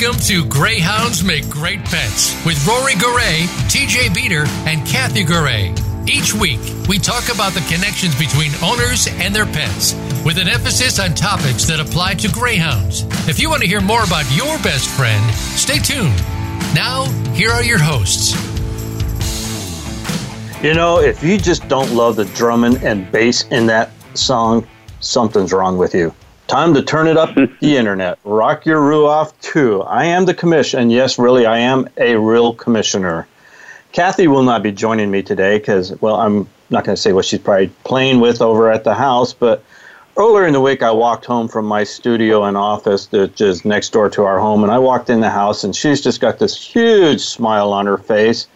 Welcome to Greyhounds Make Great Pets with Rory Garay, TJ Beiter, and Kathy Garay. Each week, we talk about the connections between owners and their pets with an emphasis on topics that apply to greyhounds. If you want to hear more about your best friend, stay tuned. Now, here are your hosts. You know, if you just don't love the drumming and bass in that song, something's wrong with you. Time to turn it up the internet. Rock your roo off, too. I am the commission, and yes, really, I am a real commissioner. Kathy will not be joining me today because, well, I'm not going to say what she's probably playing with over at the house, but earlier in the week, I walked home from my studio and office, which is next door to our home, and I walked in the house, and she's just got this huge smile on her face.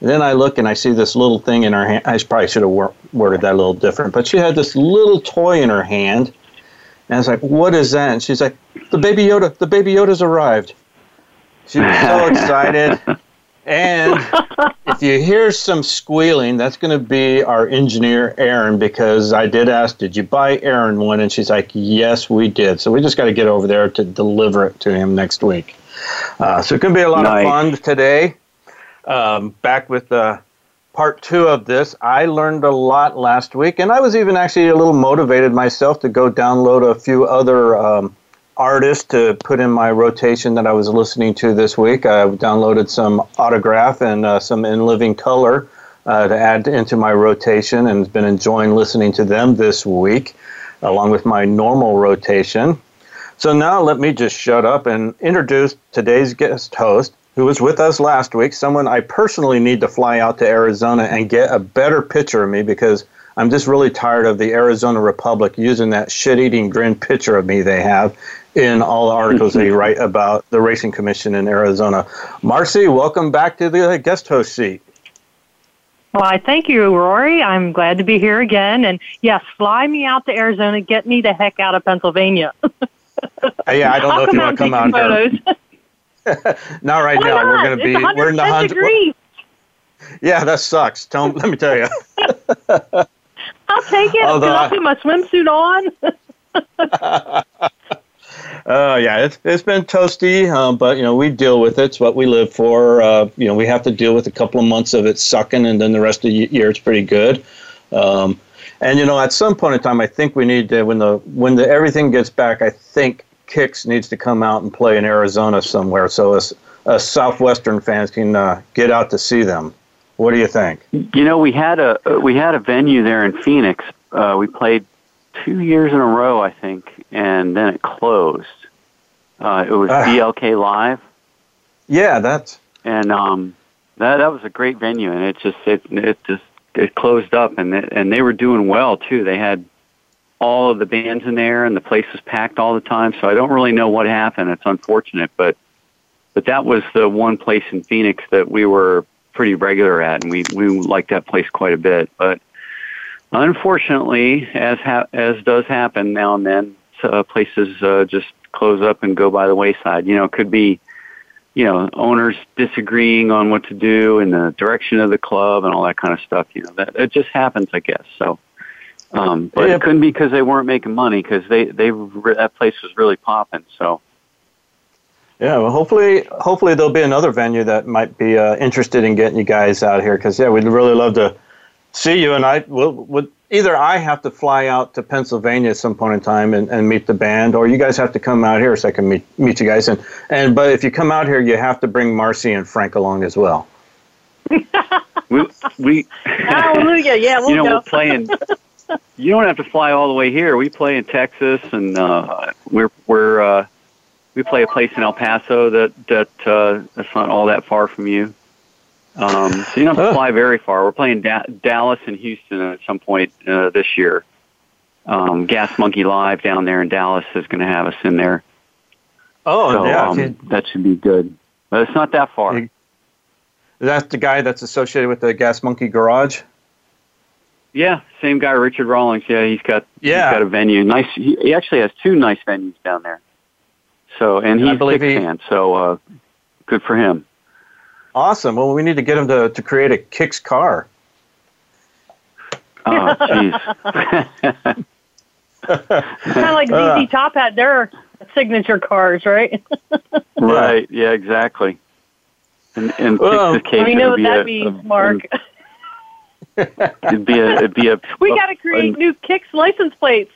And then I look, and I see this little thing in her hand. I probably should have worded that a little different, but she had this little toy in her hand. And I was like, what is that? And she's like, the Baby Yoda. The Baby Yoda's arrived. She was so excited. And if you hear some squealing, that's going to be our engineer, Aaron, because I did ask, did you buy Aaron one? And she's like, yes, we did. So we just got to get over there to deliver it to him next week. So it's going to be a lot of fun today. Back with Part two of this. I learned a lot last week, and I was even actually a little motivated myself to go download a few other artists to put in my rotation that I was listening to this week. I downloaded some Autograph and some In Living Color to add into my rotation, and has been enjoying listening to them this week, along with my normal rotation. So now let me just shut up and introduce today's guest host, who was with us last week, someone I personally need to fly out to Arizona and get a better picture of me because I'm just really tired of the Arizona Republic using that shit-eating grin picture of me they have in all the articles they write about the Racing Commission in Arizona. Marcy, welcome back to the guest host seat. Well, I thank you, Rory. I'm glad to be here again. And, yes, fly me out to Arizona. Get me the heck out of Pennsylvania. Yeah, I don't know if you want to come out here. Not right now. We're going to be. We're in the 100 degrees. Yeah, that sucks. Let me tell you. I'll take it. I'll put my swimsuit on. Yeah, it's been toasty, but you know we deal with it. It's what we live for. You know we have to deal with a couple of months of it sucking, and then the rest of the year it's pretty good. And you know at some point in time, I think we need to when everything gets back. I think KIX needs to come out and play in Arizona somewhere so us Southwestern fans can get out to see them. What do you think? You know, we had a venue there in Phoenix. We played 2 years in a row, I think, and then it closed. It was BLK Live. Yeah, that was a great venue, and it closed up, and they were doing well too. They had all of the bands in there, and the place was packed all the time, so I don't really know what happened. It's unfortunate, but that was the one place in Phoenix that we were pretty regular at, and we liked that place quite a bit. But unfortunately, as does happen now and then, places just close up and go by the wayside. You know, it could be, you know, owners disagreeing on what to do and the direction of the club and all that kind of stuff. You know, that it just happens, I guess, so... but it couldn't be because they weren't making money because that place was really popping. So, yeah, well, hopefully there'll be another venue that might be interested in getting you guys out here because yeah, we'd really love to see you. And I would either I have to fly out to Pennsylvania at some point in time and meet the band, or you guys have to come out here so I can meet you guys. And but if you come out here, you have to bring Marcy and Frank along as well. we hallelujah, yeah, we'll go. We're playing. You don't have to fly all the way here. We play in Texas, and we play a place in El Paso that's not all that far from you. So you don't have to fly very far. We're playing Dallas and Houston at some point this year. Gas Monkey Live down there in Dallas is going to have us in there. Oh, so, yeah, that should be good. But it's not that far. That's the guy that's associated with the Gas Monkey Garage. Yeah, same guy, Richard Rawlings. Yeah, he's got a venue. Nice. He actually has two nice venues down there. So, and he's a big fan. So, good for him. Awesome. Well, we need to get him to create a KIX car. Oh, jeez. Kind of like ZZ Top had their signature cars, right? Right. Yeah, exactly. And well, the case, we know what that means, Mark. It'd be a. We got to create new KIX license plates.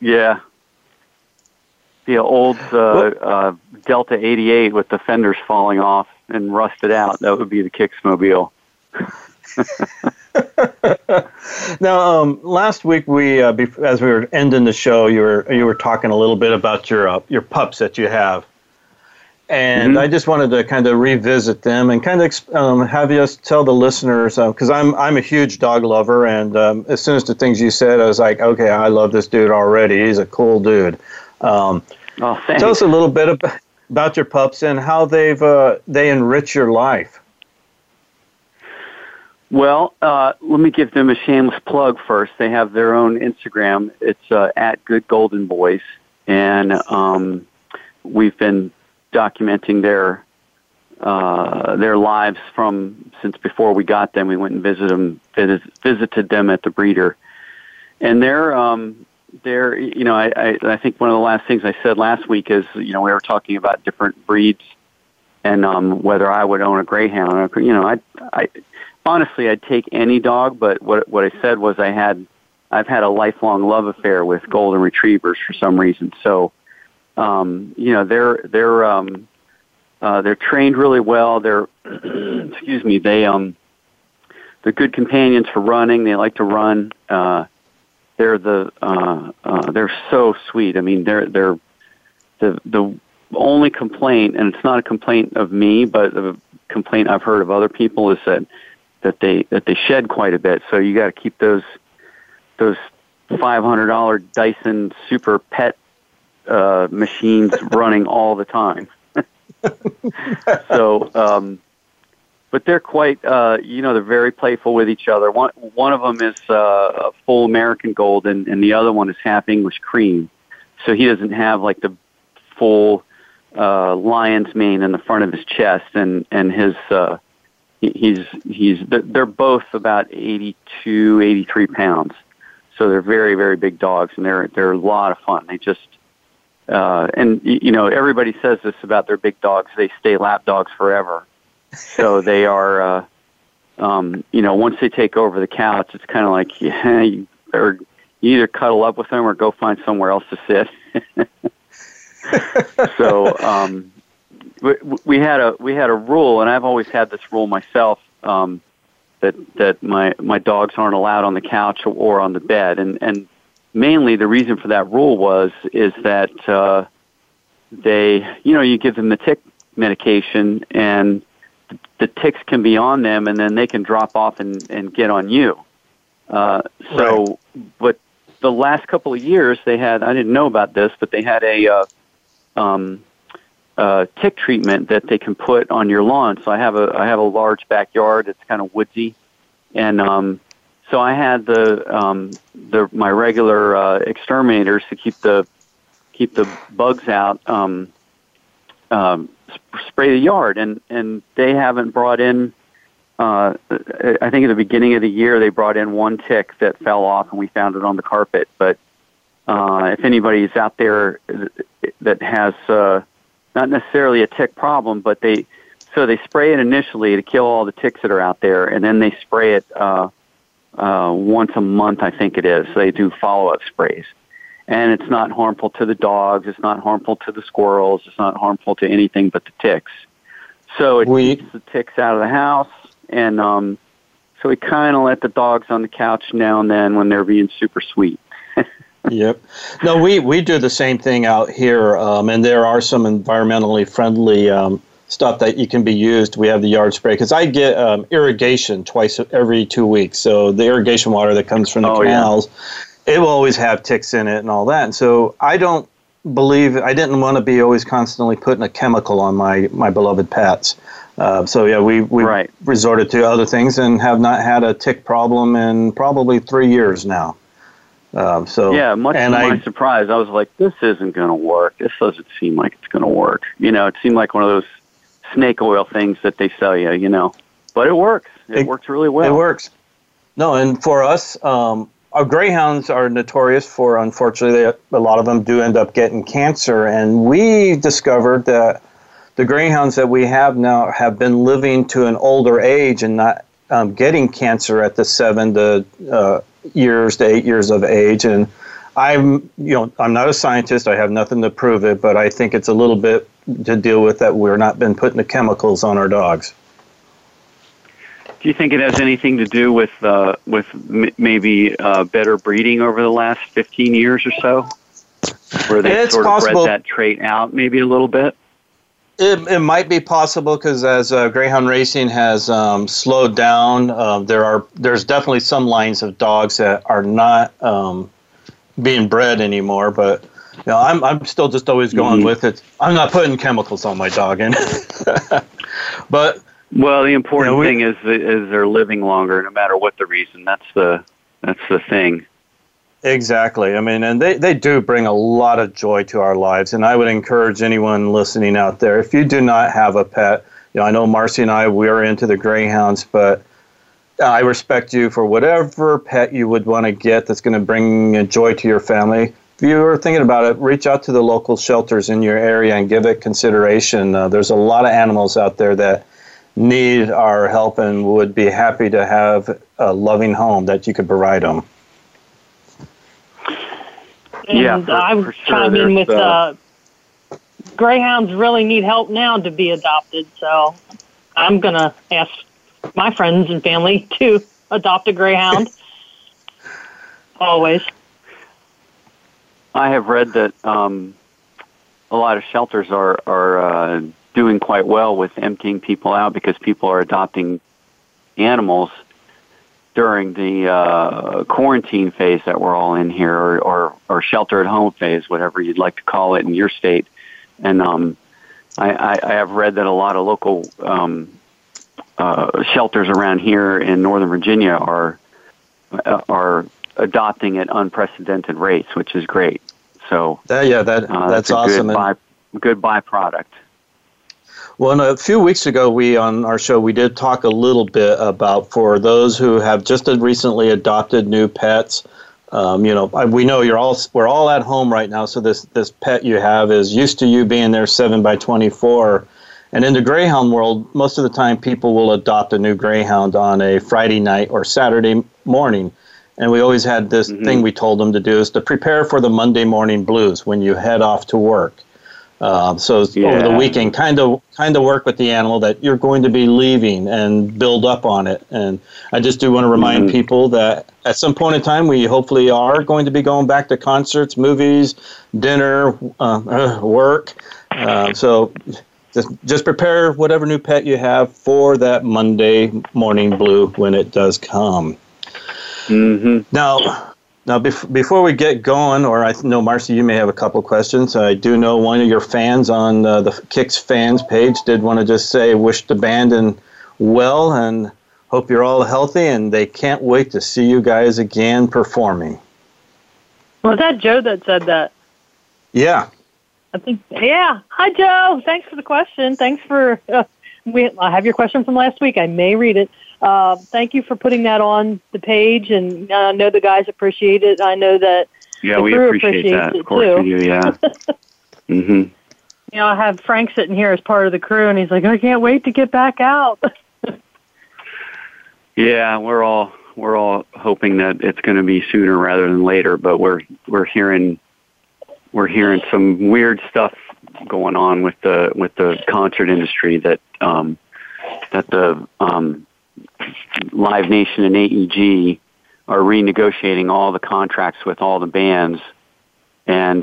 Yeah. The old Delta 88 with the fenders falling off and rusted out. That would be the KIX-mobile. Now, last week we, as we were ending the show, you were talking a little bit about your pups that you have, and I just wanted to kind of revisit them and kind of have you tell the listeners, because I'm a huge dog lover, and as soon as the things you said, I was like, okay, I love this dude already. He's a cool dude. Tell us a little bit about your pups and how they enrich your life. Well, let me give them a shameless plug first. They have their own Instagram. It's at Good Golden Boys, and we've been documenting their lives since before we got them. We went and visited them at the breeder, and they're you know, I think one of the last things I said last week is, you know, we were talking about different breeds and whether I would own a greyhound. You know, I honestly, I'd take any dog, but what I said was I've had a lifelong love affair with golden retrievers for some reason. So, you know, they're trained really well. They're excuse me, they're good companions for running. They like to run. They're so sweet. I mean, they're the only complaint, and it's not a complaint of me, but a complaint I've heard of other people, is that they shed quite a bit. So you got to keep those $500 Dyson Super Pet machines running all the time. So, but they're quite, you know, they're very playful with each other. One of them is a full American Golden, and the other one is half English Cream. So he doesn't have like the full lion's mane in the front of his chest, and his. They're both about 82, 83 pounds. So they're very, very big dogs, and they're a lot of fun. They just, and you know, everybody says this about their big dogs. They stay lap dogs forever. So they are, you know, once they take over the couch, it's kind of like, yeah, you either cuddle up with them or go find somewhere else to sit. So, We had a rule, and I've always had this rule myself, that my dogs aren't allowed on the couch or on the bed, and mainly the reason for that rule is that they, you know, you give them the tick medication, and the ticks can be on them, and then they can drop off and get on you. So, right. But the last couple of years they had, I didn't know about this, but they had a tick treatment that they can put on your lawn. So I have a large backyard. It's kind of woodsy, and so I had my regular exterminators to keep the bugs out. Spray the yard, and they haven't brought in. I think at the beginning of the year they brought in one tick that fell off, and we found it on the carpet. But if anybody's out there that has not necessarily a tick problem, but they spray it initially to kill all the ticks that are out there, and then they spray it once a month, I think it is. So they do follow-up sprays. And it's not harmful to the dogs, it's not harmful to the squirrels, it's not harmful to anything but the ticks. So it keeps the ticks out of the house, and so we kind of let the dogs on the couch now and then when they're being super sweet. Yep. No, we do the same thing out here, and there are some environmentally friendly stuff that you can be used. We have the yard spray, because I get irrigation twice every 2 weeks. So the irrigation water that comes from the canals, yeah. It will always have ticks in it and all that. And so I didn't want to be always constantly putting a chemical on my beloved pets. So yeah, we right. resorted to other things and have not had a tick problem in probably 3 years now. So yeah, much to my surprise, I was like, "This isn't going to work. This doesn't seem like it's going to work." You know, it seemed like one of those snake oil things that they sell you. You know, but it works. It works really well. It works. No, and for us, Greyhounds are notorious for, unfortunately, a lot of them do end up getting cancer. And we discovered that the greyhounds that we have now have been living to an older age and not getting cancer at the 7 to 8 years of age. And I'm not a scientist. I have nothing to prove it, but I think it's a little bit to deal with that we're not been putting the chemicals on our dogs. Do you think it has anything to do with maybe better breeding over the last 15 years or so, where they sort of bred that trait out maybe a little bit? It might be possible because as greyhound racing has slowed down, there's definitely some lines of dogs that are not being bred anymore. But you know, I'm still just always going with it. I'm not putting chemicals on my dog, but. Well, the important thing is they're living longer, no matter what the reason. That's the thing. Exactly. I mean, and they do bring a lot of joy to our lives. And I would encourage anyone listening out there, if you do not have a pet, I know Marcy and I, we are into the greyhounds, but I respect you for whatever pet you would want to get that's going to bring joy to your family. If you are thinking about it, reach out to the local shelters in your area and give it consideration. There's a lot of animals out there that need our help and would be happy to have a loving home that you could provide them. And yeah, I was chiming in with greyhounds really need help now to be adopted, so I'm going to ask my friends and family to adopt a greyhound. Always. I have read that a lot of shelters are doing quite well with emptying people out because people are adopting animals during the quarantine phase that we're all in here, or shelter-at-home phase, whatever you'd like to call it in your state. And I have read that a lot of local shelters around here in Northern Virginia are adopting at unprecedented rates, which is great. So that's awesome. Good byproduct. Well, a few weeks ago, on our show, we did talk a little bit about for those who have just recently adopted new pets. We know we're all at home right now, so this pet you have is used to you being there 7 by 24. And in the greyhound world, most of the time, people will adopt a new greyhound on a Friday night or Saturday morning. And we always had this thing we told them to do is to prepare for the Monday morning blues when you head off to work. Over the weekend, kind of work with the animal that you're going to be leaving and build up on it. And I just do want to remind people that at some point in time, we hopefully are going to be going back to concerts, movies, dinner, work. So just prepare whatever new pet you have for that Monday morning blue when it does come. Mm-hmm. Now, before we get going, or I know, Marcy, you may have a couple questions. I do know one of your fans on the KIX fans page did want to just say wish the band well and hope you're all healthy, and they can't wait to see you guys again performing. Was that Joe that said that? Yeah. I think, yeah. Hi, Joe. Thanks for the question. Thanks for, I have your question from last week. I may read it. Thank you for putting that on the page, and I know the guys appreciate it. I know that the crew appreciates that, of course, too. We do, yeah. Mm-hmm. I have Frank sitting here as part of the crew, and he's like, I can't wait to get back out. Yeah, we're all hoping that it's going to be sooner rather than later, but we're hearing some weird stuff going on with the concert industry that Live Nation and AEG are renegotiating all the contracts with all the bands and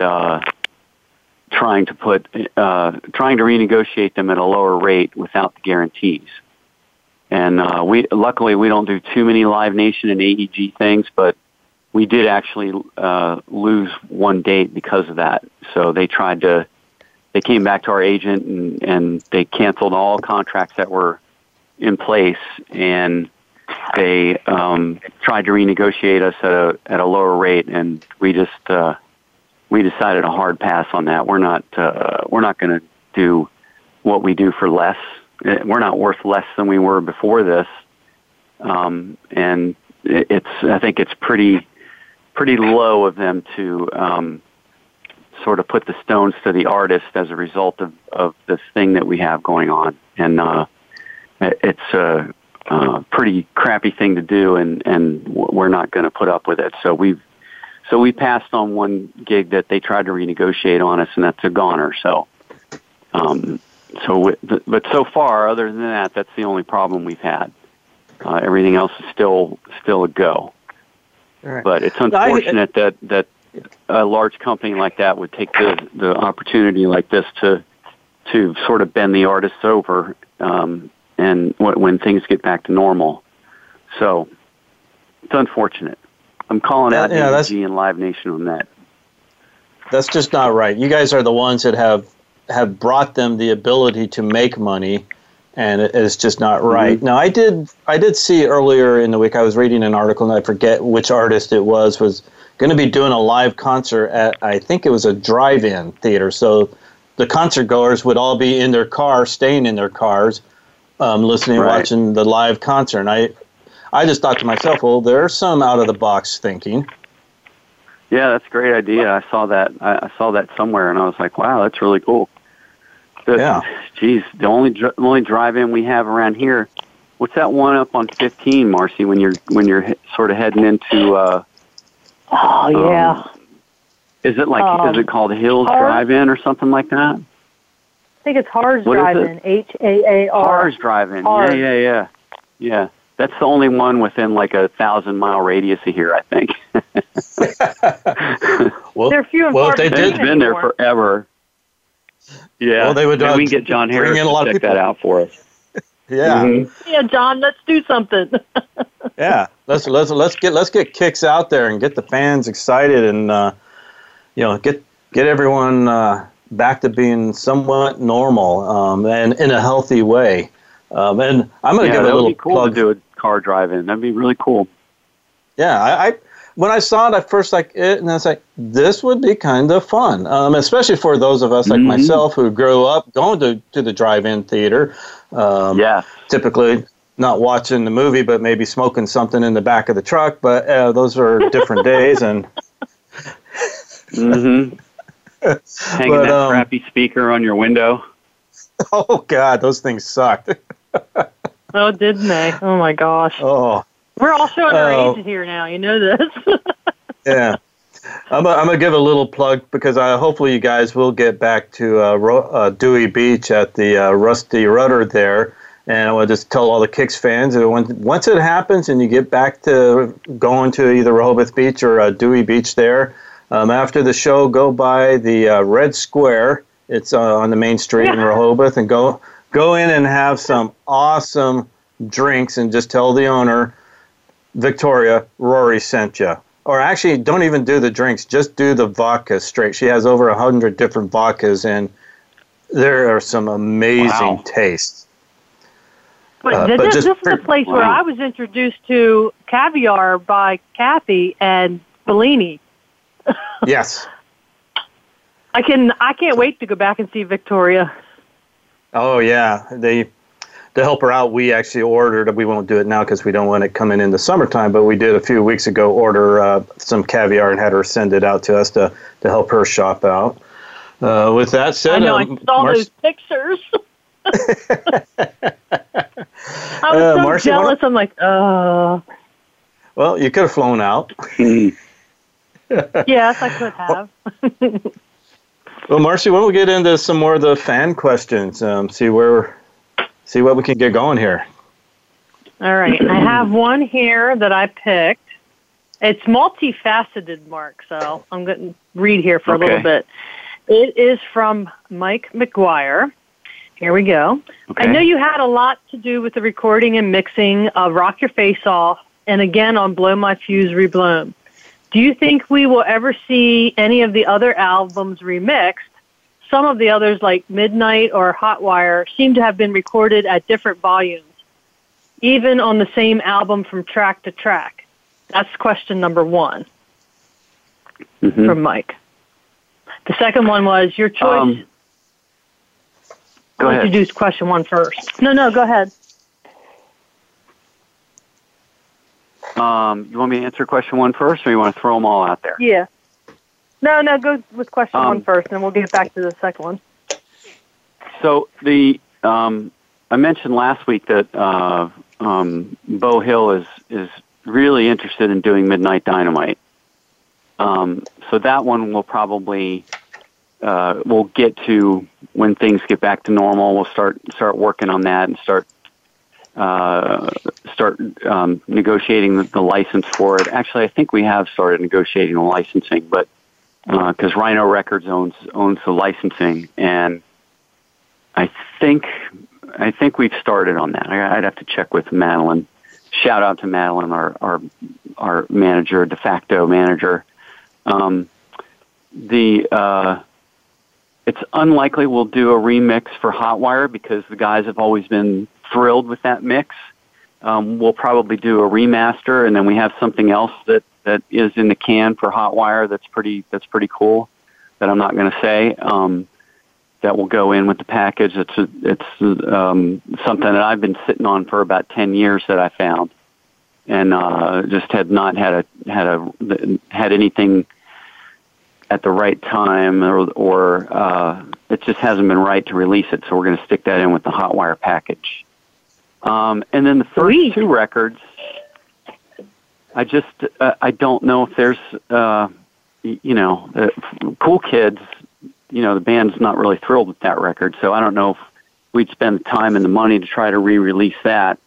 trying to renegotiate them at a lower rate without the guarantees. And we don't do too many Live Nation and AEG things, but we did actually lose one date because of that. So they came back to our agent and they canceled all contracts that were in place, and they tried to renegotiate us at a lower rate, and we decided a hard pass on that. We're not going to do what we do for less. We're not worth less than we were before this, and I think it's pretty pretty low of them to sort of put the stones to the artist as a result of this thing that we have going on. And it's a pretty crappy thing to do, and we're not going to put up with it. So we passed on one gig that they tried to renegotiate on us, and that's a goner. But so far, other than that, that's the only problem we've had. Everything else is still a go. All right. But it's unfortunate that a large company like that would take the opportunity like this to sort of bend the artists over, and when things get back to normal. So it's unfortunate. I'm calling out DG and Live Nation on that. That's just not right. You guys are the ones that have brought them the ability to make money, and it's just not right. Mm-hmm. Now, I did see earlier in the week, I was reading an article, and I forget which artist it was going to be doing a live concert at, I think it was a drive-in theater. So the concert goers would all be in their car, staying in their cars, listening, right, watching the live concert. And I just thought to myself, well, there's some out-of-the-box thinking. Yeah, that's a great idea. I saw that somewhere, and I was like, wow, that's really cool. Geez, the only drive-in we have around here, what's that one up on 15, Marcy, when you're sort of heading into... is it like is it called Hills Drive-In or something like that? I think it's Har's Drive-In, H-A-A-R. Har's Drive-In, yeah. That's the only one within like 1,000-mile radius of here, I think. Well, they're few and far between. It's been anymore. There forever. Yeah. Well, they would we can get John Harris to check that out for us. Yeah. Mm-hmm. Yeah, John, let's do something. Yeah. Let's get KIX out there and get the fans excited, and get everyone back to being somewhat normal and in a healthy way. And I'm going to give a little plug to a car drive-in. That'd be really cool. Yeah, I when I saw it at first, and I was like, this would be kind of fun, especially for those of us like myself who grew up going to the drive-in theater. Typically not watching the movie, but maybe smoking something in the back of the truck. But those are different days, and hanging that crappy speaker on your window. Oh, God, those things sucked. Oh, didn't they? Oh, my gosh. Oh. We're all showing our ages here now. You know this. Yeah. I'm going to give a little plug because hopefully you guys will get back to Dewey Beach at the Rusty Rudder there. And I want to just tell all the KIX fans that once it happens and you get back to going to either Rehoboth Beach or Dewey Beach there, after the show, go by the Red Square. It's on the main street in Rehoboth, and go in and have some awesome drinks, and just tell the owner, Victoria, Rory sent you. Or actually, don't even do the drinks; just do the vodka straight. She has over 100 different vodkas, and there are some amazing tastes. But this is the place where I was introduced to caviar by Kathy and Bellini. Yes. I can't wait to go back and see Victoria. Oh yeah, to help her out. We actually ordered. We won't do it now because we don't want it coming in the summertime. But we did a few weeks ago order some caviar and had her send it out to us to help her shop out. With that said, I know I saw those pictures. I was so Marcy, jealous. I'm like, Well, you could have flown out. Yes, I could have. Well, Marcy, why don't we get into some more of the fan questions? See what we can get going here. All right, I have one here that I picked. It's multifaceted, Mark. So I'm going to read here for a little bit. It is from Mike McGuire. Here we go. Okay. I know you had a lot to do with the recording and mixing of "Rock Your Face Off" and again on "Blow My Fuse, Reblown." Do you think we will ever see any of the other albums remixed? Some of the others, like Midnight or Hotwire, seem to have been recorded at different volumes, even on the same album from track to track. That's question number one from Mike. The second one was your choice. Go ahead. Introduce question one first. No, go ahead. You want me to answer question one first, or you want to throw them all out there? Yeah. No, go with question one first, and we'll get back to the second one. So the I mentioned last week that Bo Hill is really interested in doing Midnight Dynamite. So that one will probably we'll get to when things get back to normal. We'll start working on that and start negotiating the license for it. Actually, I think we have started negotiating the licensing, but because Rhino Records owns the licensing, and I think we've started on that. I'd have to check with Madeline. Shout out to Madeline, our manager, de facto manager. It's unlikely we'll do a remix for Hotwire because the guys have always been thrilled with that mix. We'll probably do a remaster, and then we have something else that is in the can for Hotwire that's pretty cool that I'm not going to say, that will go in with the package. It's something that I've been sitting on for about 10 years that I found, and just had not had anything at the right time, or it just hasn't been right to release it, so we're going to stick that in with the Hotwire package. And then the first two records, I just, I don't know if there's, Cool Kids, the band's not really thrilled with that record, so I don't know if we'd spend the time and the money to try to re-release that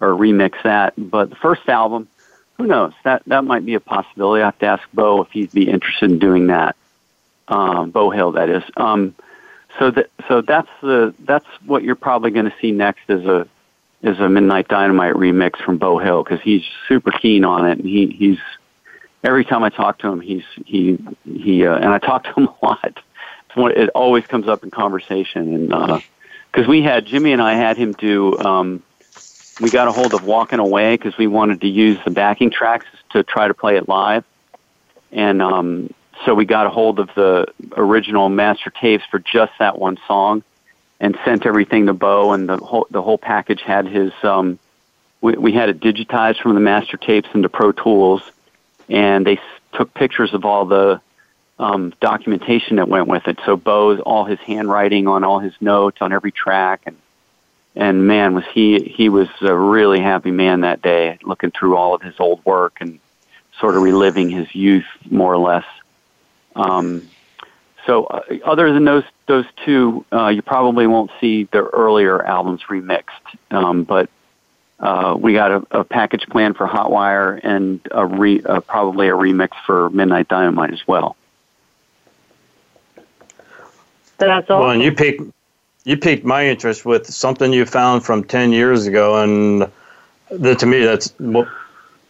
or remix that, but the first album, who knows? That might be a possibility. I have to ask Bo if he'd be interested in doing that. Bo Hill, that is. So that's what you're probably going to see next is a Midnight Dynamite remix from Bo Hill, because he's super keen on it, and he's every time I talk to him, he and I talk to him a lot. It always comes up in conversation, and because Jimmy and I had him do. We got a hold of Walking Away because we wanted to use the backing tracks to try to play it live. And so we got a hold of the original master tapes for just that one song and sent everything to Bo, and the whole package had his... we had it digitized from the master tapes into Pro Tools, and they took pictures of all the documentation that went with it. So Bo's, all his handwriting on all his notes on every track, and man, was he was a really happy man that day, looking through all of his old work and sort of reliving his youth, more or less. So other than those two, you probably won't see the earlier albums remixed. But we got a package plan for Hotwire and probably a remix for Midnight Dynamite as well. That's all. Well, and You piqued my interest with something you found from 10 years ago, and to me, I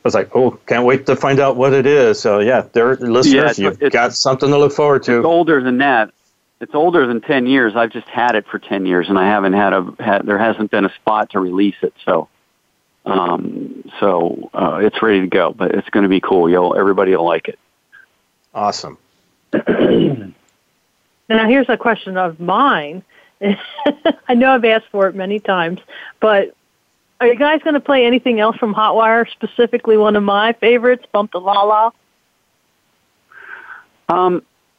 was like, oh, can't wait to find out what it is. So, yeah, listeners, you've got something to look forward to. It's older than that. It's older than 10 years. I've just had it for 10 years, and I haven't there hasn't been a spot to release it. So it's ready to go, but it's going to be cool. Everybody will like it. Awesome. Now, here's a question of mine. I know I've asked for it many times, but are you guys going to play anything else from Hotwire, specifically one of my favorites, Bump the La La?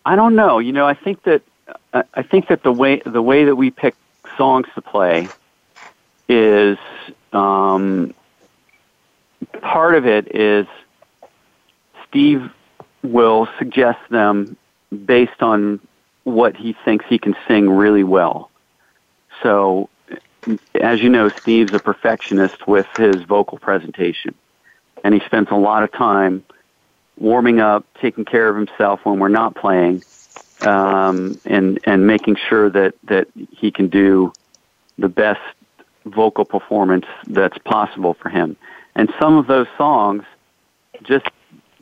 I don't know. I think that the way that we pick songs to play is part of it is Steve will suggest them based on what he thinks he can sing really well. So, as you know, Steve's a perfectionist with his vocal presentation, and he spends a lot of time warming up, taking care of himself when we're not playing, and making sure that he can do the best vocal performance that's possible for him. And some of those songs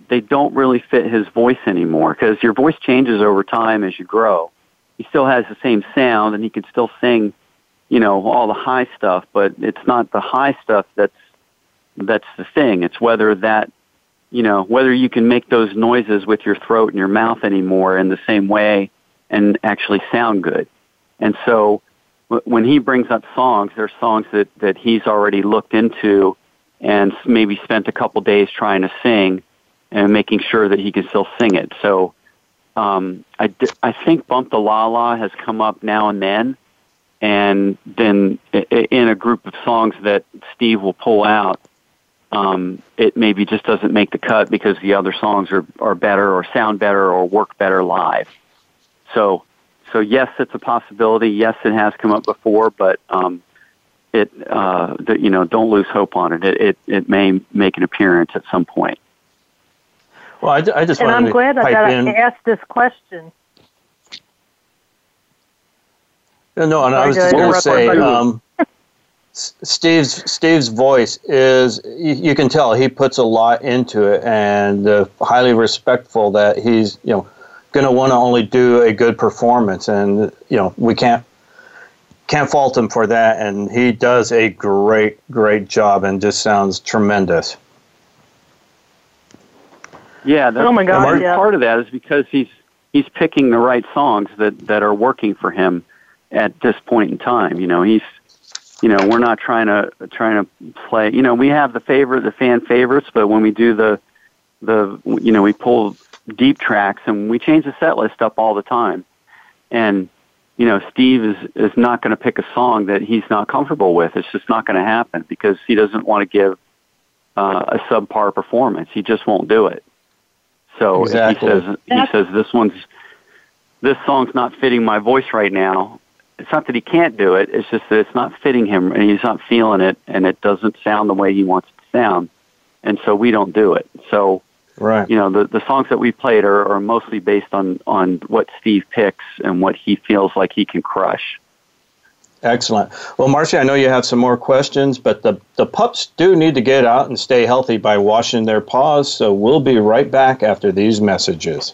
they don't really fit his voice anymore, because your voice changes over time as you grow. He still has the same sound, and he can still sing, all the high stuff, but it's not the high stuff that's the thing. It's whether you can make those noises with your throat and your mouth anymore in the same way and actually sound good. And so when he brings up songs, there's songs that he's already looked into and maybe spent a couple days trying to sing and making sure that he could still sing it. So I think Bump the La La has come up now and then in a group of songs that Steve will pull out, it maybe just doesn't make the cut because the other songs are better or sound better or work better live. So yes, it's a possibility. Yes, it has come up before, but don't lose hope on it. It may make an appearance at some point. Well, I just wanted to pipe in. And I'm glad I got to ask this question. No, and I was just going to say, Steve's voice is, you can tell he puts a lot into it, and highly respectful that he's, going to want to only do a good performance, and we can't fault him for that, and he does a great job and just sounds tremendous. Yeah, that's, oh my God, part of that is because he's picking the right songs that are working for him at this point in time. We're not trying to play. We have the fan favorites, but when we do the we pull deep tracks, and we change the set list up all the time. And Steve is not going to pick a song that he's not comfortable with. It's just not going to happen because he doesn't want to give a subpar performance. He just won't do it. So exactly. He says this song's not fitting my voice right now. It's not that he can't do it. It's just that it's not fitting him, and he's not feeling it, and it doesn't sound the way he wants it to sound. And so we don't do it. So right. The songs that we played are mostly based on what Steve picks and what he feels like he can crush. Excellent. Well, Marcy, I know you have some more questions, but the pups do need to get out and stay healthy by washing their paws, so we'll be right back after these messages.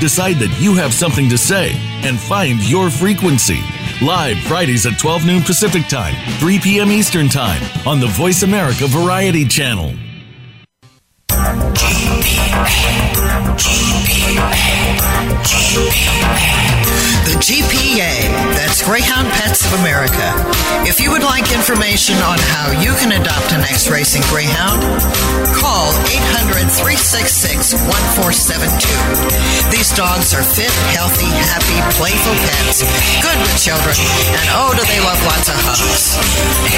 decide that you have something to say, and find your frequency. Live Fridays at 12 noon Pacific Time, 3 p.m. Eastern Time on the Voice America Variety Channel. The GPA, that's Greyhound Pets of America. If you would like information on how you can adopt an ex-racing Greyhound, call 800-366-1472. These dogs are fit, healthy, happy, playful pets, good with children, and oh, do they love lots of hugs.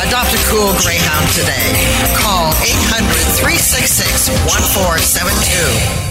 Adopt a cool Greyhound today. Call 800-366-1472.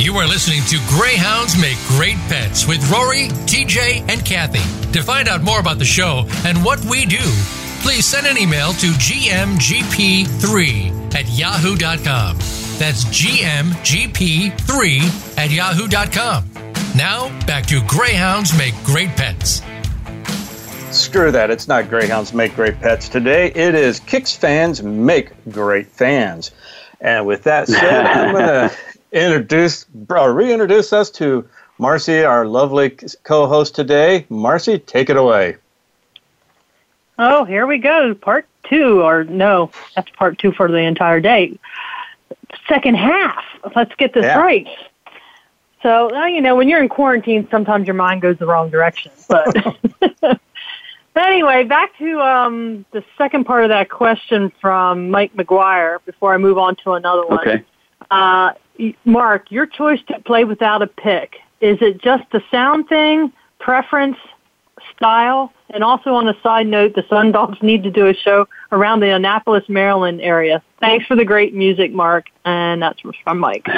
You are listening to Greyhounds Make Great Pets with Rory, TJ, and Kathy. To find out more about the show and what we do, please send an email to gmgp3@yahoo.com. That's gmgp3@yahoo.com. Now, back to Greyhounds Make Great Pets. Screw that. It's not Greyhounds Make Great Pets today. It is KIX Fans Make Great Fans. And with that said, I'm going to reintroduce us to Marcy, our lovely co-host today. Marcy, take it away. Oh, here we go. Part two, or no, that's part two for the entire day. Second half. Let's get this right. So, you know, when you're in quarantine, sometimes your mind goes the wrong direction. But anyway, back to the second part of that question from Mike McGuire before I move on to another one. Okay. Mark, your choice to play without a pick, is it just the sound thing, preference, style? And also on a side note, the Sundogs need to do a show around the Annapolis, Maryland area. Thanks for the great music, Mark. And that's from Mike.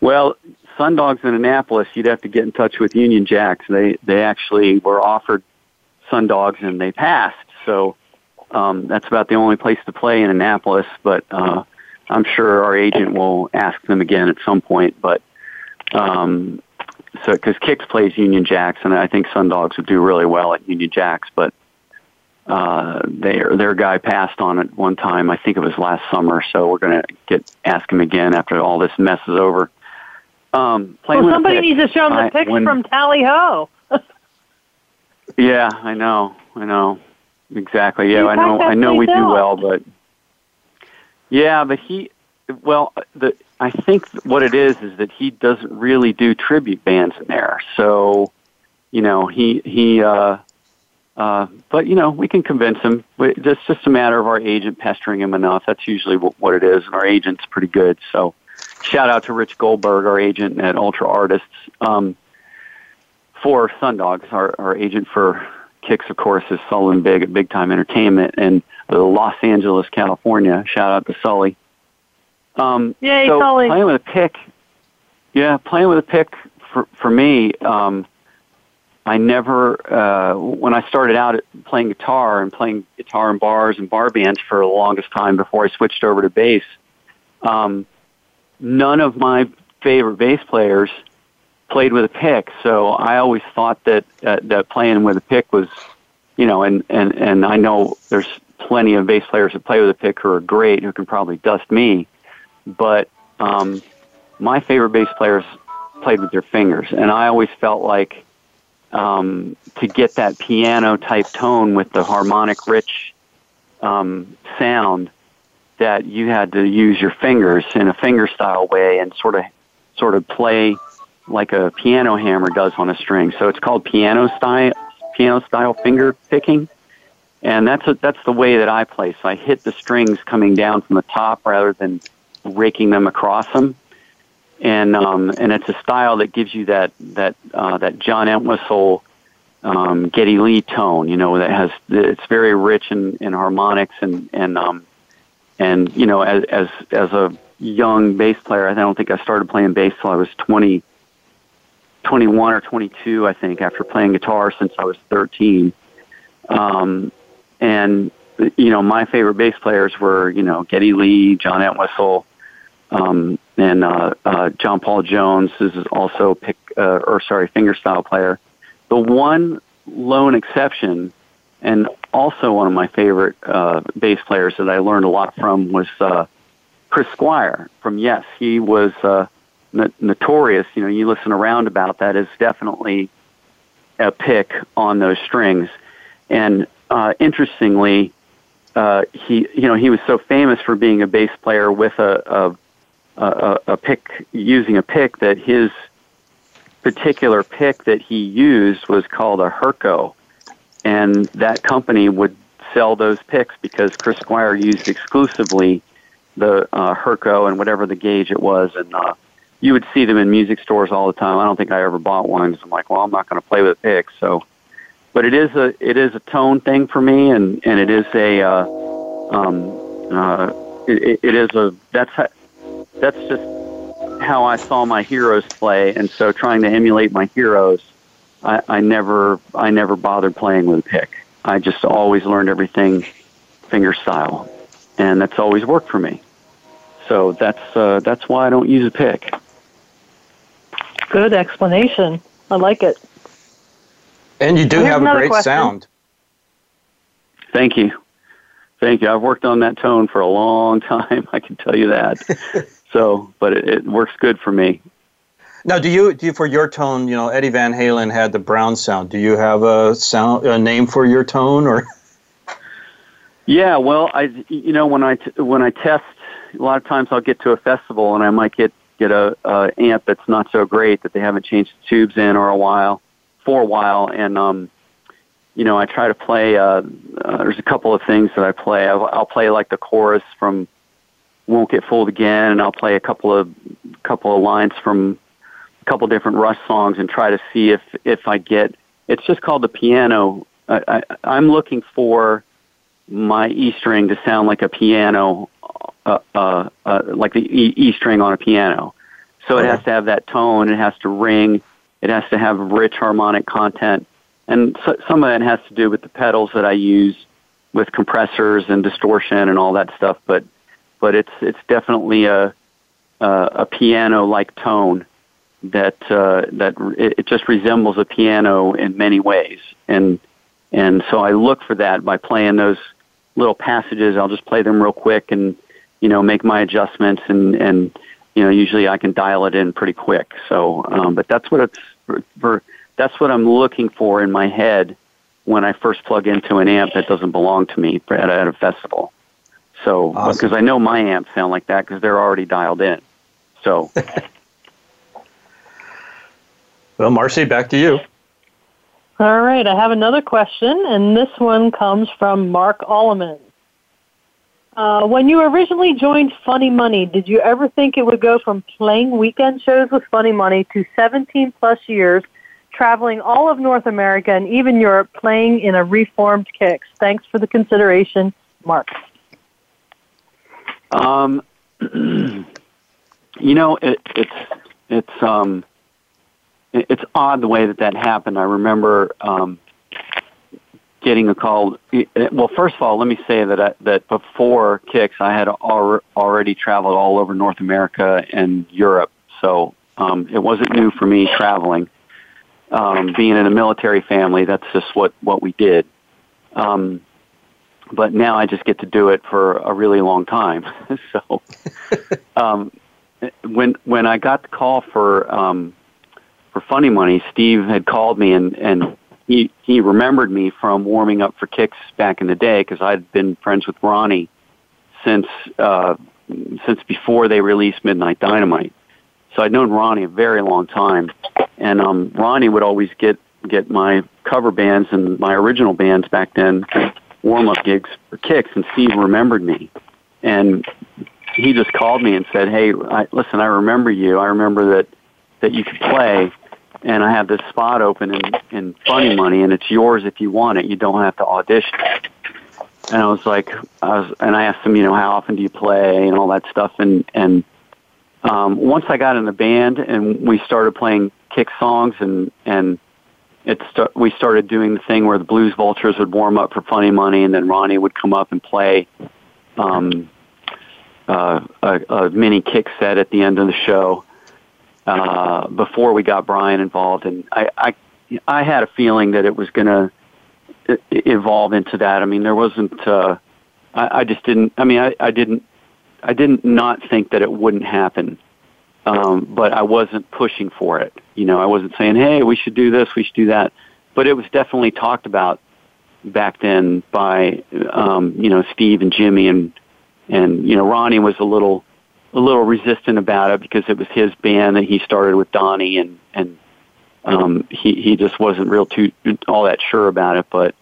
Well, Sundogs in Annapolis, you'd have to get in touch with Union Jacks. They actually were offered Sundogs and they passed. So that's about the only place to play in Annapolis, but I'm sure our agent will ask them again at some point, but so because KIX plays Union Jacks, and I think Sundogs would do really well at Union Jacks, but their guy passed on it one time. I think it was last summer, so we're gonna ask him again after all this mess is over. Well, somebody needs to show him the pics from Tally Ho. Yeah, I know, exactly. Yeah, I know we do well, but. Yeah, but I think what it is that he doesn't really do tribute bands in there. So, you know, but, you know, we can convince him. It's just a matter of our agent pestering him enough. That's usually what it is, and our agent's pretty good. So shout out to Rich Goldberg, our agent at Ultra Artists, for Sundogs. Our agent for KIX, of course, is Sullivan Big at Big Time Entertainment in Los Angeles, California. Shout out to Sully. Yay, so Sully. Playing with a pick for me, I never, when I started out playing guitar in bars and bar bands for the longest time before I switched over to bass, none of my favorite bass players played with a pick, so I always thought that playing with a pick was, you know, and I know there's plenty of bass players that play with a pick who are great, who can probably dust me, but my favorite bass players played with their fingers, and I always felt like to get that piano-type tone with the harmonic-rich sound that you had to use your fingers in a finger-style way and sort of play like a piano hammer does on a string. So it's called piano style finger picking. And that's the way that I play. So I hit the strings coming down from the top rather than raking them across them. And it's a style that gives you that John Entwistle, Geddy Lee tone, you know, that has, it's very rich in harmonics and, you know, as a young bass player, I don't think I started playing bass till I was 21 or 22, I think, after playing guitar since I was 13. And, you know, my favorite bass players were, you know, Geddy Lee, John Entwistle, and John Paul Jones is also fingerstyle player. The one lone exception, and also one of my favorite bass players that I learned a lot from, was Chris Squire from Yes. He was notorious. You know, you listen around about that is definitely a pick on those strings. And interestingly, he was so famous for being a bass player with a pick, using a pick, that his particular pick that he used was called a Herco, and that company would sell those picks because Chris Squire used exclusively the Herco and whatever the gauge it was, and you would see them in music stores all the time. I don't think I ever bought one because I'm like, well, I'm not going to play with a pick. So, but it is a tone thing for me, and it is a that's just how I saw my heroes play, and so trying to emulate my heroes, I never bothered playing with a pick. I just always learned everything finger style, and that's always worked for me. So that's why I don't use a pick. Good explanation. I like it. And you do have a great sound. Thank you. Thank you. I've worked on that tone for a long time, I can tell you that. So, but it works good for me. Now, do you for your tone? You know, Eddie Van Halen had the brown sound. Do you have a name for your tone, or? Yeah, well, when I test, a lot of times I'll get to a festival and I might get a amp that's not so great, that they haven't changed the tubes in for a while, and you know, I try to play. There's a couple of things that I play. I'll play like the chorus from Won't Get Fooled Again, and I'll play a couple of lines from a couple different Rush songs and try to see if I get. It's just called the piano. I'm looking for my E string to sound like a piano, like the E string on a piano. So it has to have that tone. It has to ring. It has to have rich harmonic content, and so, some of that has to do with the pedals that I use, with compressors and distortion and all that stuff. But it's definitely a piano-like tone that it just resembles a piano in many ways, and so I look for that by playing those little passages. I'll just play them real quick and, you know, make my adjustments, and you know, usually I can dial it in pretty quick. So, but that's what that's what I'm looking for in my head when I first plug into an amp that doesn't belong to me at a festival. So, because awesome. I know my amps sound like that because they're already dialed in. So, well, Marcy, back to you. All right, I have another question, and this one comes from Mark Alleman. When you originally joined Funny Money, did you ever think it would go from playing weekend shows with Funny Money to 17 plus years traveling all of North America and even Europe playing in a reformed KIX? Thanks for the consideration, Mark. You know, it's odd the way that happened. I remember, getting a call. Well, first of all, let me say that before KIX, I had already traveled all over North America and Europe. So, it wasn't new for me traveling, being in a military family. That's just what we did. But now I just get to do it for a really long time. So, when I got the call for Funny Money, Steve had called me and he remembered me from warming up for KIX back in the day, because I'd been friends with Ronnie since before they released Midnight Dynamite. So I'd known Ronnie a very long time, and Ronnie would always get my cover bands and my original bands back then, warm-up gigs for KIX, and Steve remembered me. And he just called me and said, hey, listen, I remember you. I remember that you could play, and I have this spot open in Funny Money, and it's yours if you want it. You don't have to audition. And I was like, and I asked him, how often do you play and all that stuff. And once I got in the band and we started playing KIX songs we started doing the thing where the Blues Vultures would warm up for Funny Money, and then Ronnie would come up and play a mini KIX set at the end of the show before we got Brian involved. And I had a feeling that it was going to evolve into that. I mean, there wasn't. I didn't not think that it wouldn't happen, but I wasn't pushing for it. I wasn't saying, hey, we should do this, we should do that. But it was definitely talked about back then by, Steve and Jimmy and Ronnie was a little resistant about it because it was his band that he started with Donnie and he just wasn't all that sure about it. But,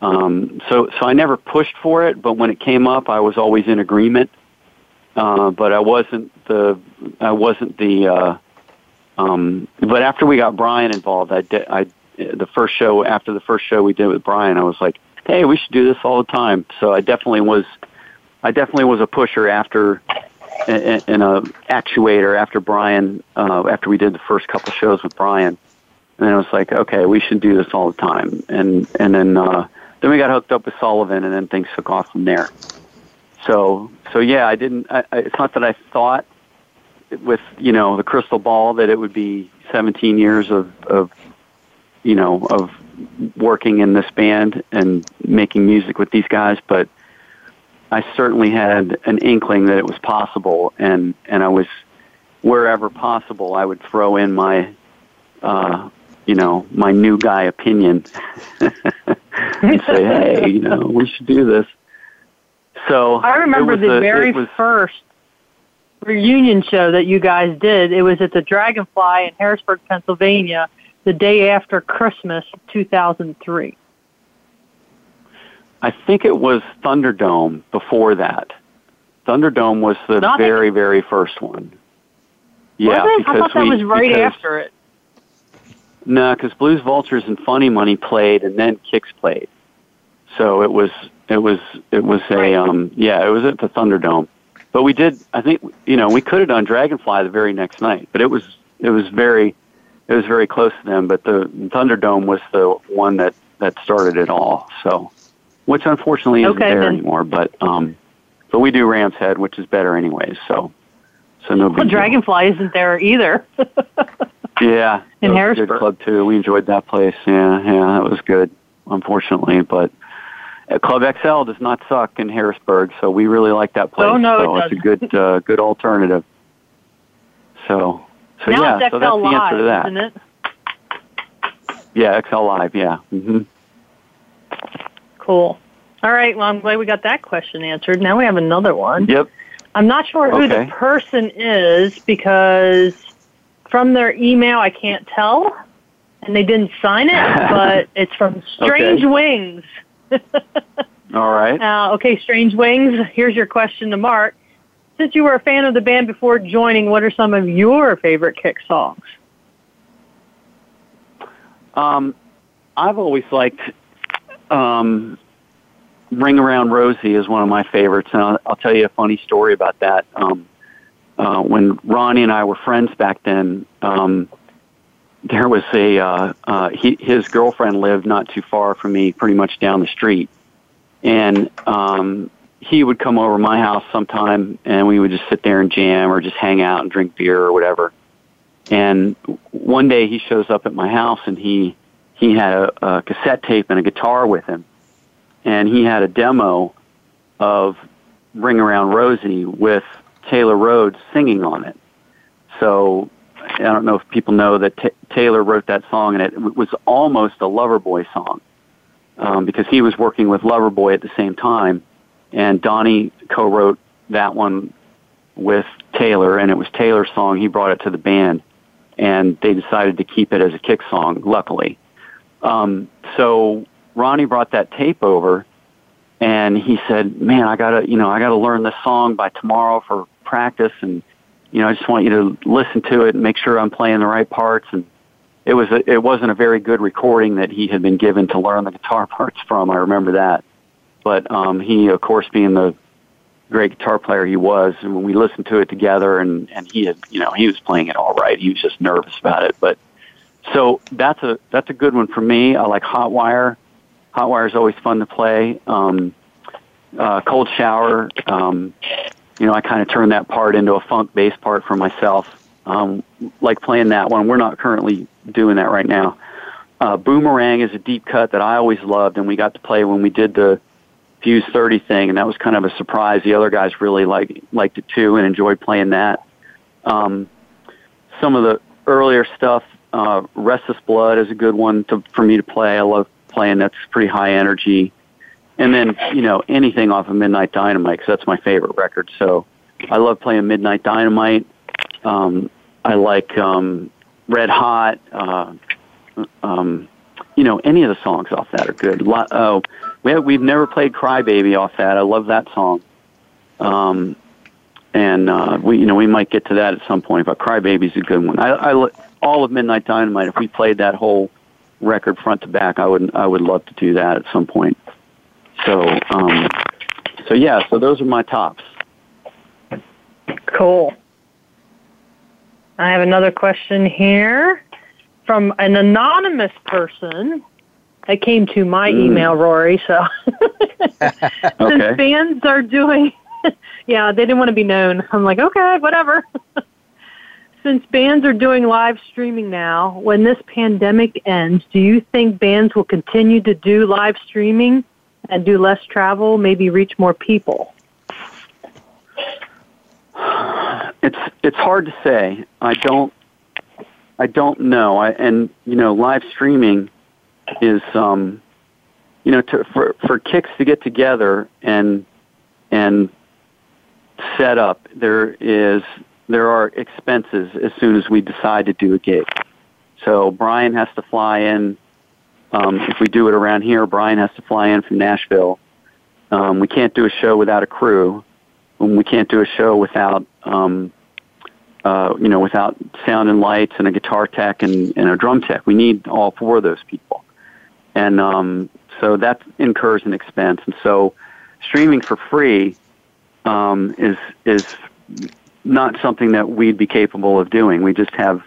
so I never pushed for it, but when it came up, I was always in agreement. But but after we got Brian involved, after the first show we did with Brian, I was like, hey, we should do this all the time. So I definitely was a pusher and a actuator after Brian, after we did the first couple shows with Brian. And then I was like, okay, we should do this all the time. And then we got hooked up with Sullivan, and then things took off from there. So yeah, it's not that I thought with, the crystal ball that it would be 17 years of working in this band and making music with these guys, but I certainly had an inkling that it was possible, and I was, wherever possible, I would throw in my, my new guy opinion and say, hey, we should do this. So I remember the very first reunion show that you guys did. It was at the Dragonfly in Harrisburg, Pennsylvania, the day after Christmas 2003. I think it was Thunderdome before that. Thunderdome was the very, very first one. Yeah, was it? I thought that was right after it. No, because Blues Vultures and Funny Money played, and then KIX played. So it was at the Thunderdome. But we did, I think, we could have done Dragonfly the very next night, but it was very close to them. But the Thunderdome was the one that started it all. So, which unfortunately isn't there anymore, but we do Ram's Head, which is better anyways. So no big deal. Dragonfly isn't there either. Yeah. In Harrisburg. Good club too. We enjoyed that place. Yeah, that was good. Unfortunately, but Club XL does not suck in Harrisburg, so we really like that place. Oh, no, so it's a good alternative. So now yeah, it's XL so that's Live, the answer to that. Isn't it? Yeah, XL Live, yeah. Mm-hmm. Cool. All right, well, I'm glad we got that question answered. Now we have another one. Yep. I'm not sure who the person is because from their email I can't tell, and they didn't sign it, but it's from Strange Wings. All right. Okay, Strange Wings, here's your question to Mark. Since you were a fan of the band before joining, what are some of your favorite KIX songs? I've always liked Ring Around Rosie is one of my favorites, and I'll tell you a funny story about that. When Ronnie and I were friends back then, there was his girlfriend lived not too far from me, pretty much down the street. And, he would come over my house sometime and we would just sit there and jam or just hang out and drink beer or whatever. And one day he shows up at my house and he had a cassette tape and a guitar with him. And he had a demo of Ring Around Rosie with Taylor Rhodes singing on it. So, I don't know if people know that Taylor wrote that song, and it was almost a Loverboy song because he was working with Loverboy at the same time, and Donnie co-wrote that one with Taylor, and it was Taylor's song. He brought it to the band, and they decided to keep it as a KIX song, luckily. So Ronnie brought that tape over, and he said, "Man, I gotta learn this song by tomorrow for practice, and I just want you to listen to it and make sure I'm playing the right parts." And it wasn't a very good recording that he had been given to learn the guitar parts from. I remember that, but he, of course, being the great guitar player he was, and when we listened to it together, and he had, he was playing it all right. He was just nervous about it, but. So that's a good one for me. I like Hotwire. Hotwire is always fun to play. Cold Shower. I kind of turned that part into a funk bass part for myself. Like playing that one. We're not currently doing that right now. Boomerang is a deep cut that I always loved, and we got to play when we did the Fuse 30 thing, and that was kind of a surprise. The other guys really liked it too and enjoyed playing that. Some of the earlier stuff. Restless Blood is a good one for me to play. I love playing. That's pretty high energy. And then, anything off of Midnight Dynamite, because that's my favorite record. So I love playing Midnight Dynamite. I like Red Hot. Any of the songs off that are good. We've never played Crybaby off that. I love that song. We might get to that at some point, but Crybaby's a good one. All of Midnight Dynamite, if we played that whole record front to back, I would love to do that at some point. So those are my tops. Cool. I have another question here from an anonymous person that came to my email, Rory. So since bands are doing, they didn't want to be known. I'm like, okay, whatever. Since bands are doing live streaming now, when this pandemic ends, do you think bands will continue to do live streaming and do less travel, maybe reach more people? It's hard to say. I don't know. Live streaming is for KIX to get together and set up. There are expenses as soon as we decide to do a gig. So Brian has to fly in. If we do it around here, Brian has to fly in from Nashville. We can't do a show without a crew. And we can't do a show without, without sound and lights and a guitar tech and a drum tech. We need all four of those people. And so that incurs an expense. And so streaming for free is not something that we'd be capable of doing. We just have,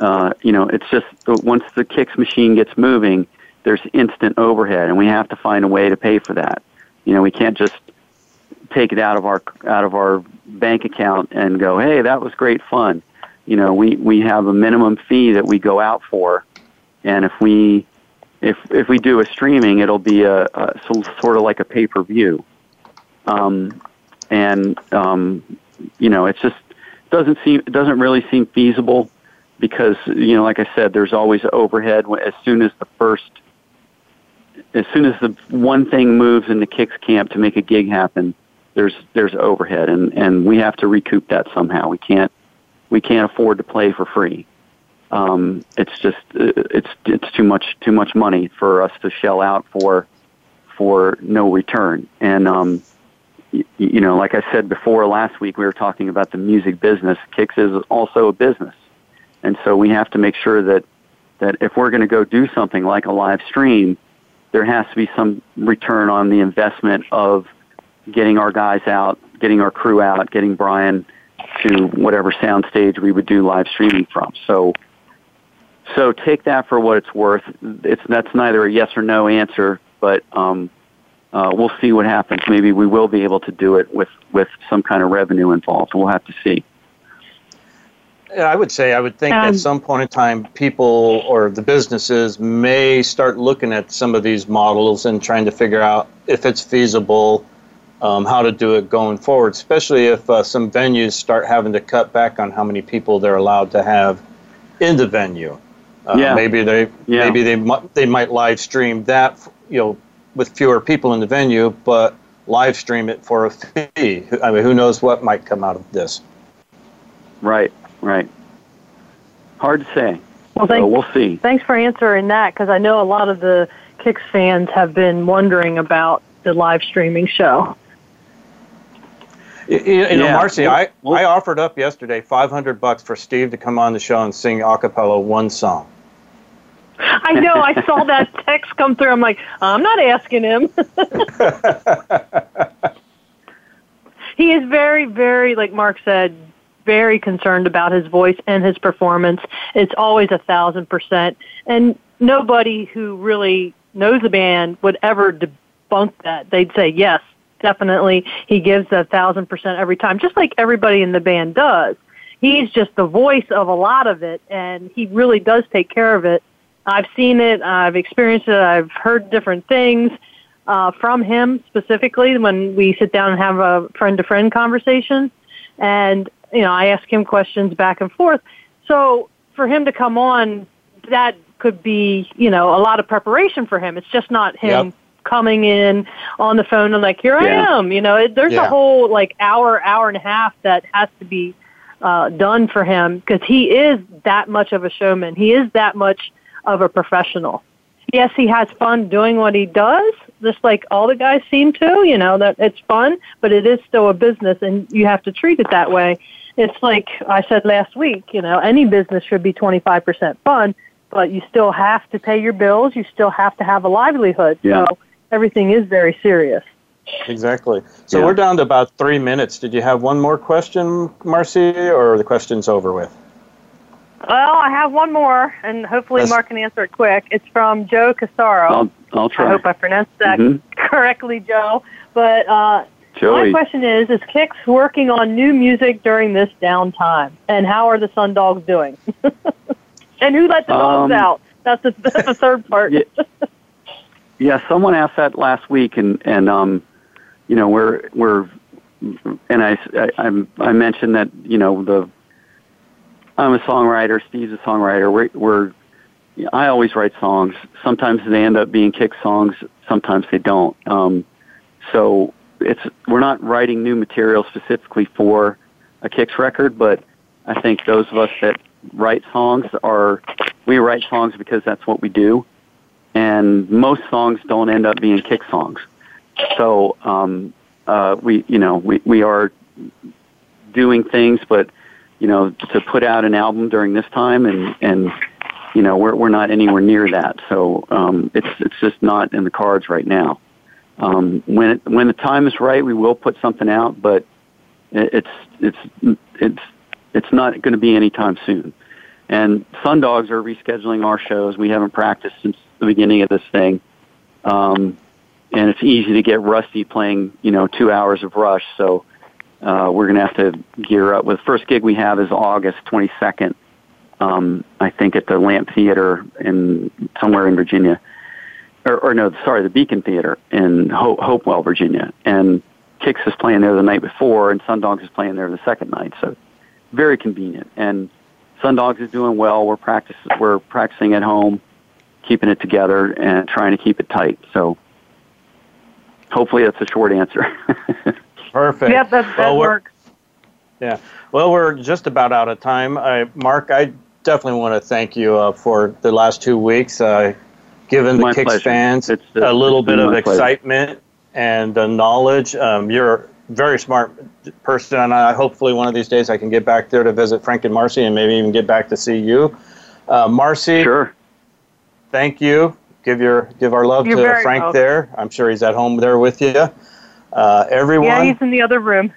it's just once the KIX machine gets moving, there's instant overhead, and we have to find a way to pay for that. We can't just take it out of our bank account and go, hey, that was great fun. We have a minimum fee that we go out for, and if we do a streaming, it'll be a sort of like a pay per view, it's just doesn't really seem feasible because, like I said, there's always overhead. As soon as the one thing moves in the KIX camp to make a gig happen, there's overhead, and we have to recoup that somehow. We can't afford to play for free. It's too much money for us to shell out for no return. And, like I said before, last week we were talking about the music business. KIX is also a business. And so we have to make sure that if we're going to go do something like a live stream, there has to be some return on the investment of getting our guys out, getting our crew out, getting Brian to whatever soundstage we would do live streaming from. So take that for what it's worth. That's neither a yes or no answer, but we'll see what happens. Maybe we will be able to do it with some kind of revenue involved. We'll have to see. I would think at some point in time, people or the businesses may start looking at some of these models and trying to figure out if it's feasible, how to do it going forward, especially if some venues start having to cut back on how many people they're allowed to have in the venue. Maybe they might live stream that, with fewer people in the venue, but live stream it for a fee. I mean, who knows what might come out of this? Right, right. Hard to say. Well, so we'll see. Thanks for answering that, because I know a lot of the KIX fans have been wondering about the live streaming show. You know, Marcy, I offered up yesterday $500 for Steve to come on the show and sing a cappella one song. I know. I saw that text come through. I'm like, I'm not asking him. He is very, very, like Mark said, very concerned about his voice and his performance. It's always 1,000%. And nobody who really knows the band would ever debunk that. They'd say, yes, definitely. He gives 1,000% every time, just like everybody in the band does. He's just the voice of a lot of it, and he really does take care of it. I've seen it, I've experienced it, I've heard different things from him specifically when we sit down and have a friend-to-friend conversation. And, you know, I ask him questions back and forth. So for him to come on, that could be, you know, a lot of preparation for him. It's just not him coming in on the phone and like, here I am. You know, there's a whole, like, hour and a half that has to be done for him, because he is that much of a showman. He is that much of a professional. Yes, he has fun doing what he does, just like all the guys seem to, you know, that it's fun, but it is still a business, and you have to treat it that way. It's like I said last week, you know, any business should be 25% fun, but you still have to pay your bills, you still have to have a livelihood, so everything is very serious. Exactly. So we're down to about 3 minutes. Did you have one more question, Marcy, or are the questions over with? Well, I have one more, and hopefully Mark can answer it quick. It's from Joe Cassaro. I'll try. I hope I pronounced that correctly, Joe. But my question is KIX working on new music during this downtime? And how are the Sundogs doing? And who let the dogs out? That's the third part. Someone asked that last week, and you know, I mentioned that, you know, I'm a songwriter. Steve's a songwriter. I always write songs. Sometimes they end up being KIX songs. Sometimes they don't. So we're not writing new material specifically for a KIX record, but I think those of us that write songs we write songs because that's what we do. And most songs don't end up being KIX songs. So, we are doing things, but, you know, to put out an album during this time, and you know, we're not anywhere near that. So it's just not in the cards right now. When the time is right, we will put something out, but it's not going to be anytime soon. And Sundogs are rescheduling our shows. We haven't practiced since the beginning of this thing, and it's easy to get rusty playing, you know, 2 hours of Rush. So. We're going to have to gear up. Well, the first gig we have is August 22nd, I think, at the Lamp Theater somewhere in Virginia. The Beacon Theater in Hopewell, Virginia. And KIX is playing there the night before, and Sundogs is playing there the second night. So very convenient. And Sundogs is doing well. We're practicing at home, keeping it together, and trying to keep it tight. So hopefully that's a short answer. Perfect. Yep, that works. Yeah. Well, we're just about out of time. Mark, I definitely want to thank you for the last 2 weeks, giving the KIX fans a little bit of excitement and knowledge. You're a very smart person, and hopefully one of these days I can get back there to visit Frank and Marcy and maybe even get back to see you. Marcy, sure. Thank you. Give our love to Frank there. I'm sure he's at home there with you. Everyone. Yeah, he's in the other room.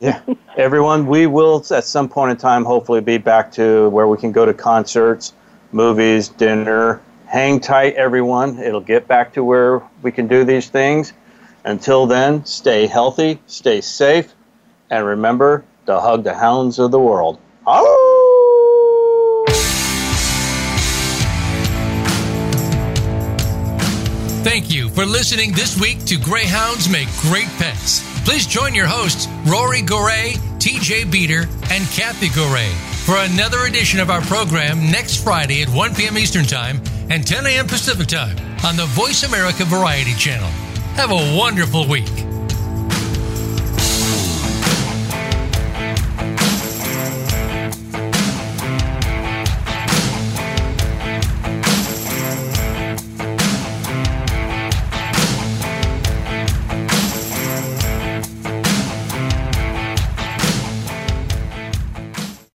Yeah, everyone. We will at some point in time hopefully be back to where we can go to concerts, movies, dinner. Hang tight, everyone. It'll get back to where we can do these things. Until then, stay healthy, stay safe, and remember to hug the hounds of the world. Hello! Thank you for listening this week to Greyhounds Make Great Pets. Please join your hosts, Rory Garay, TJ Beiter, and Kathy Garay, for another edition of our program next Friday at 1 p.m. Eastern Time and 10 a.m. Pacific Time on the Voice America Variety Channel. Have a wonderful week.